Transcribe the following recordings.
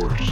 Force.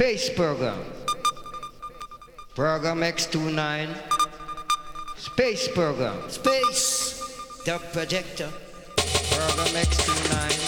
Space program. Program X29. Space program. Space. The projector. Program X29.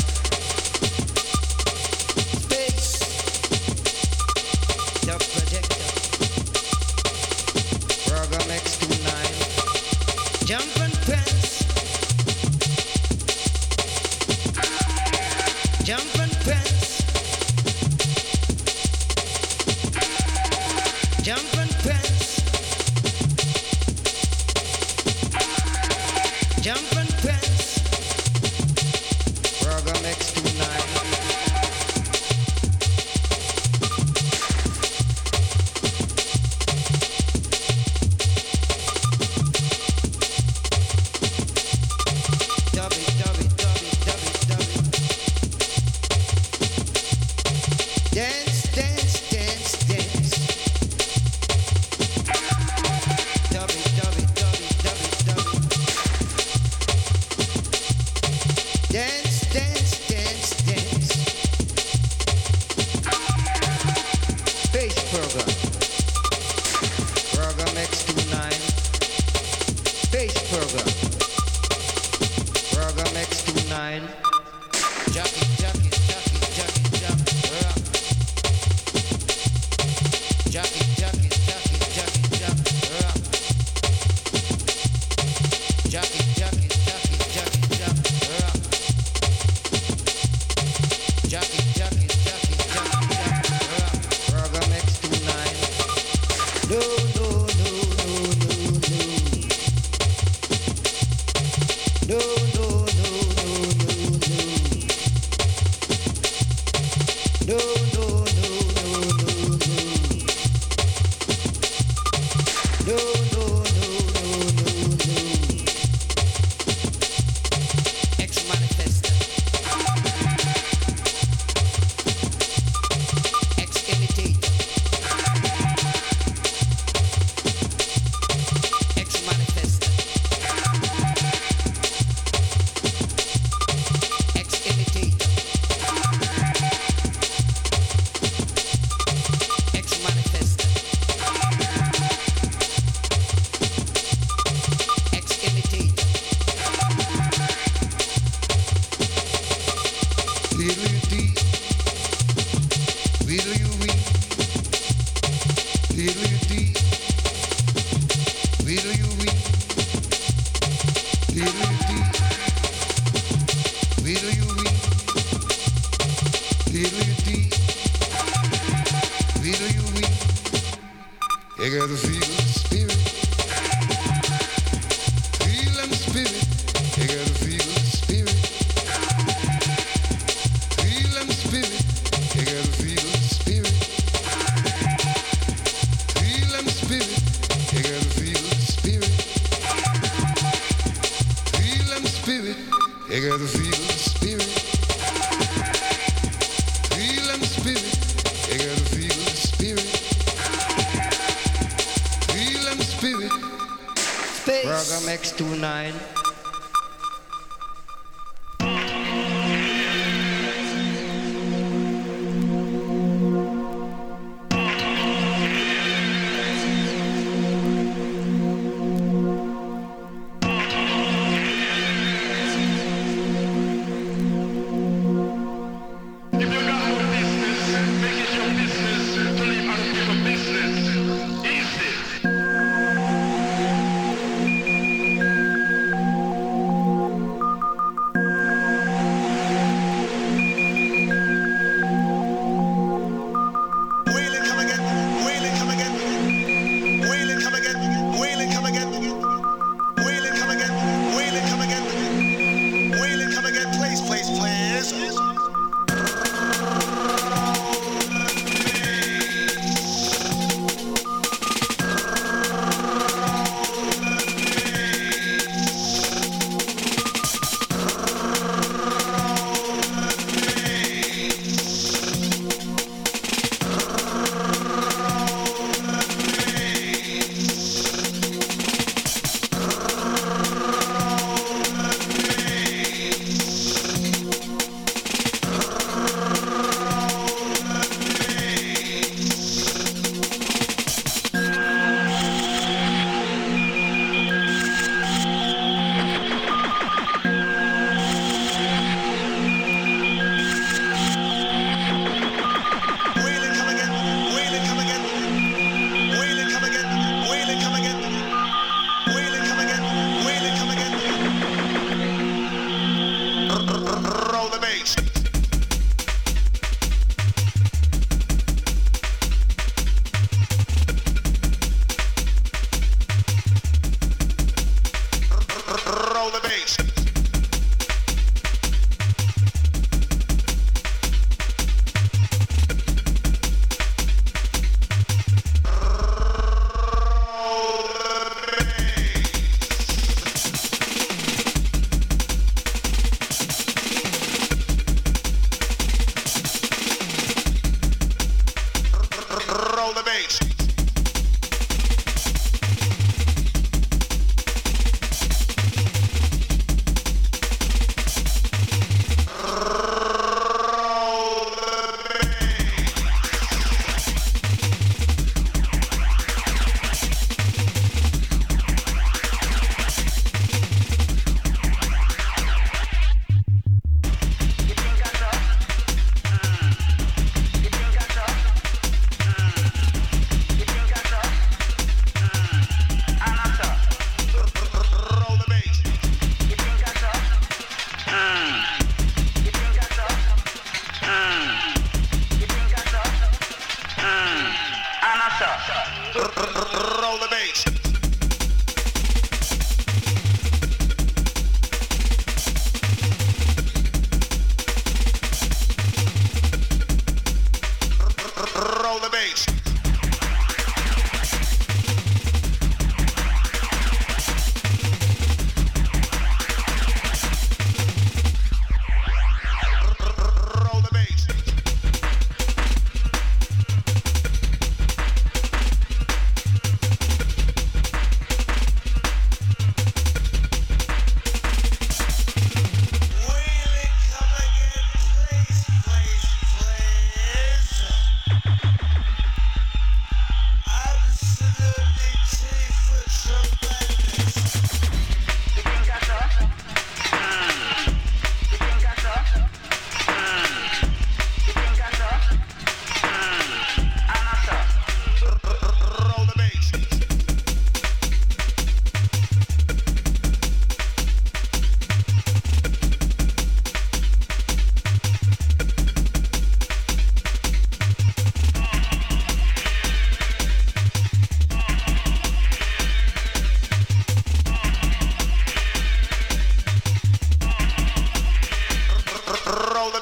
You gotta feel the spirit. Feel the spirit. You gotta feel the spirit. Feel the spirit. You gotta feel the spirit. Feel the spirit. You gotta feel the spirit. Feel the spirit. You gotta feel the spirit. Feel the spirit. You gotta feel the spirit. Spirit. Space. Program X29.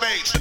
the bass.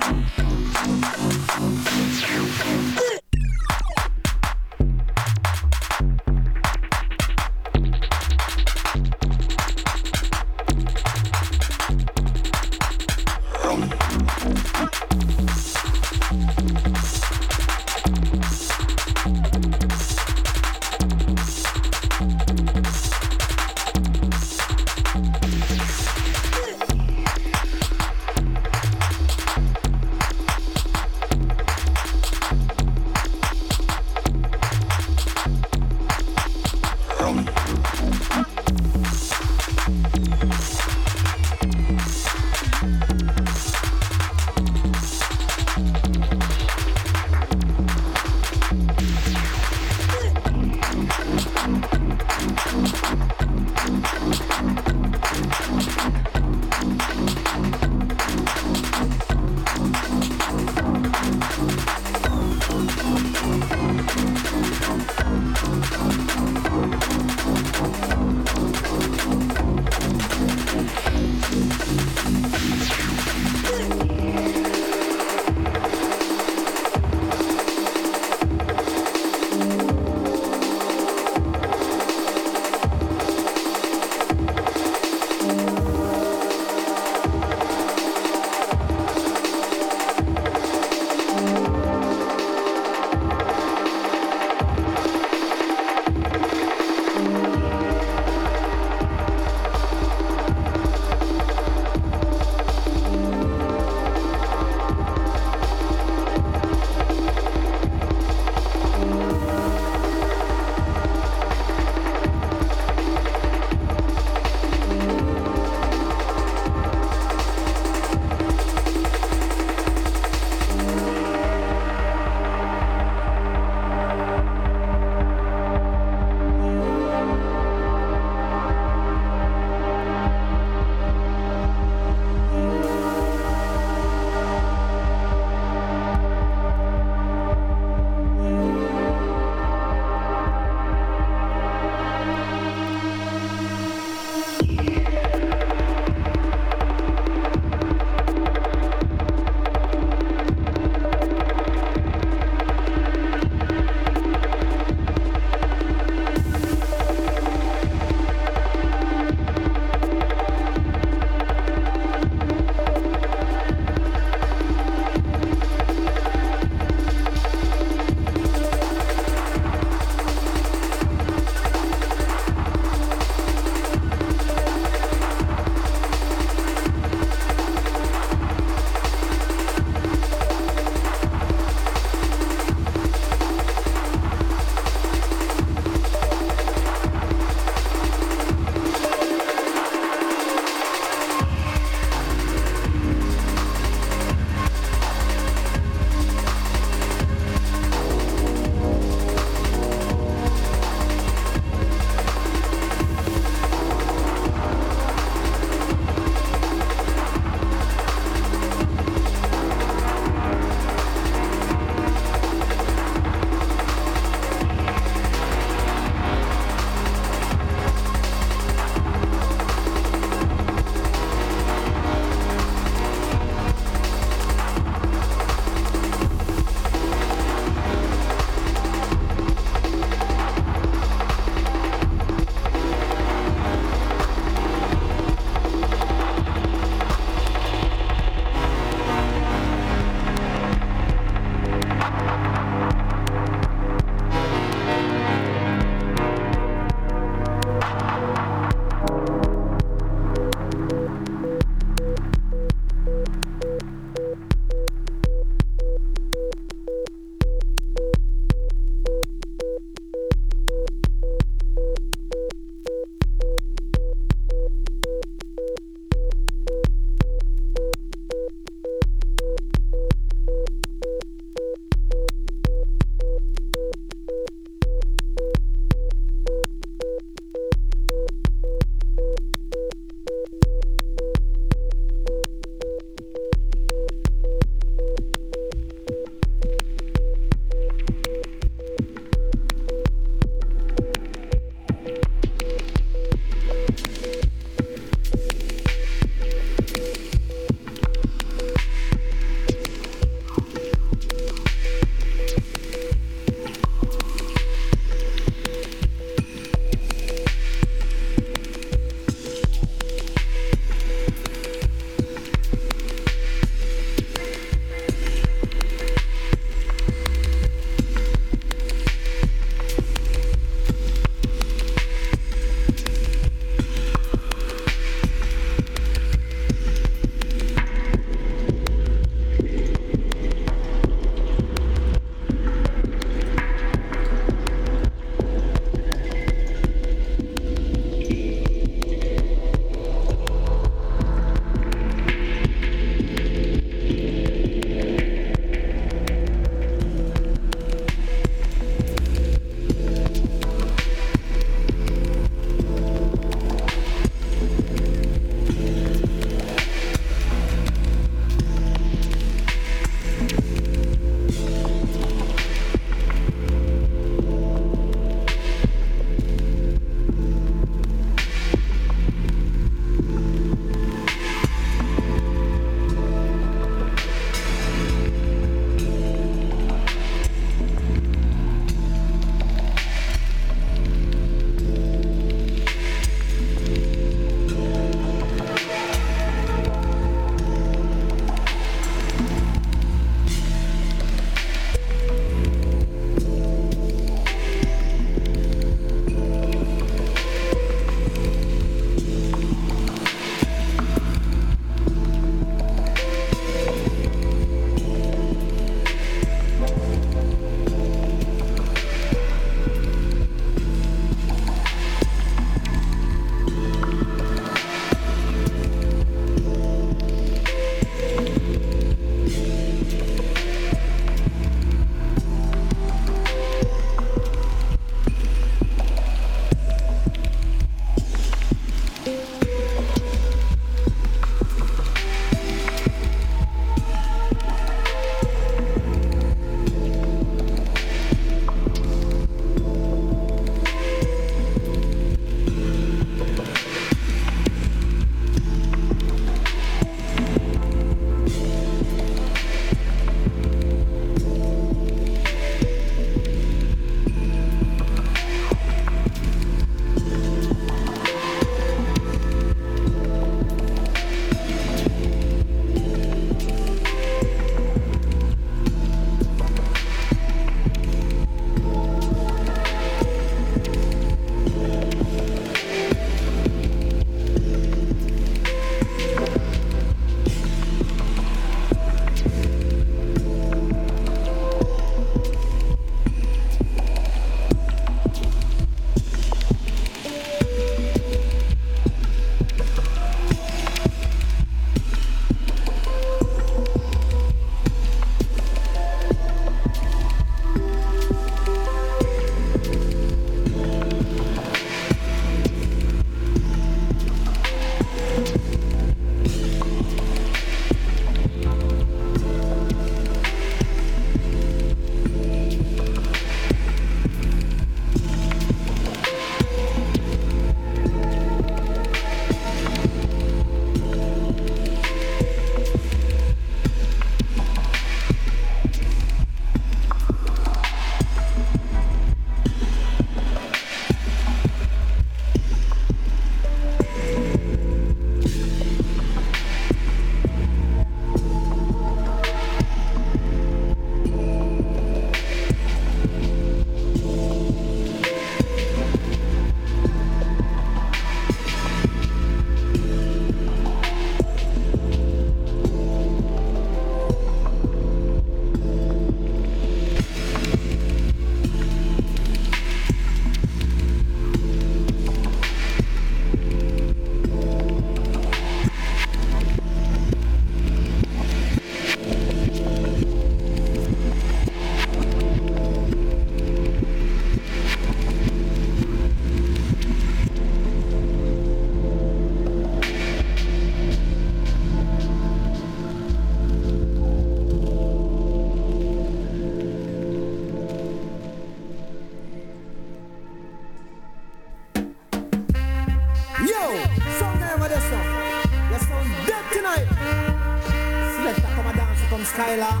Skylar.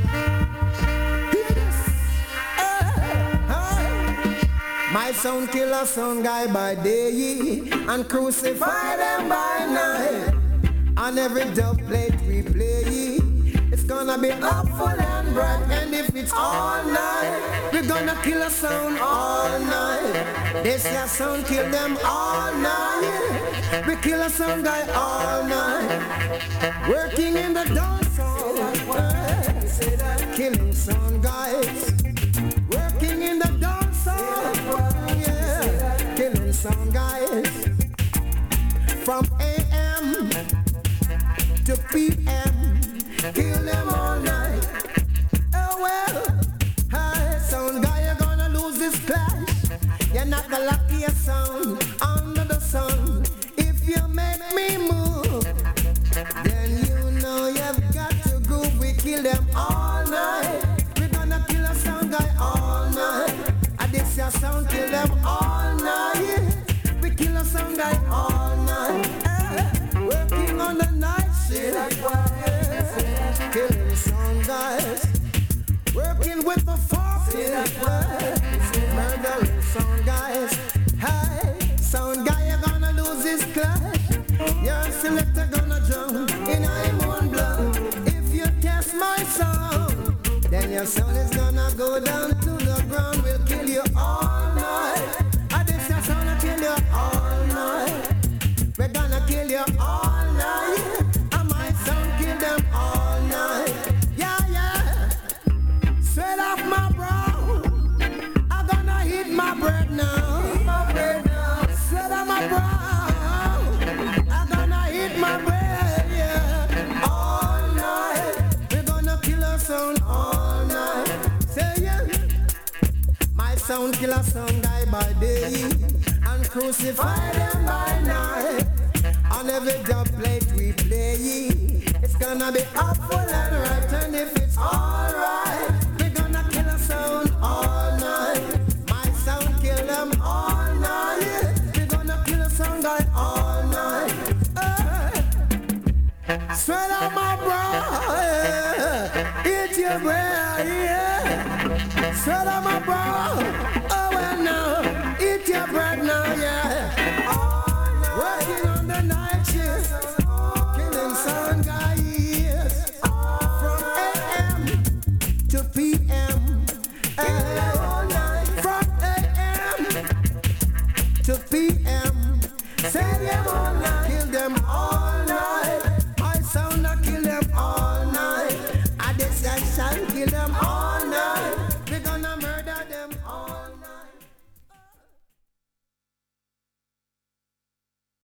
My sound killer, sound guy by day, and crucify them by night. On every dub plate we play, it's gonna be up full and bright. And if it's all night, we're gonna kill a sound all night. This your sound, kill them all night. We kill a sound guy all night. Working in the dance hall, killing sound guys. Working in the dance hall, yeah, killing sound guys. From AM to PM, kill them all night. Oh well, hi, sound guy, you're gonna lose this clash. You're not the luckiest sound under the sun. If you make me move, then you know you've got to go. We kill them all night. We're gonna kill a sound guy all night. I this your sound, kill them all night. We kill a sound guy all night. Working on the night shift. Killing sound guys, working with the forces, murdering sound guys. Hi, sound guy, you're gonna lose this clash. Your selector gonna drown in I'm one blood. If you test my sound, then your sound is gonna go down to the ground. We'll kill you all night. I this your sound, I kill you all night. We're gonna kill you all night. Sound killer, sound guy by day, and crucify them by night. On every job plate we play, it's gonna be up full and right. And if it's alright, we're gonna kill a sound all night. My sound kill them all night. We're gonna kill a sound guy all night. Sweat out my bra, yeah. Eat your bread, yeah. Sweat out my bra, oh well now. Eat your bread now, yeah. Working on the night shift,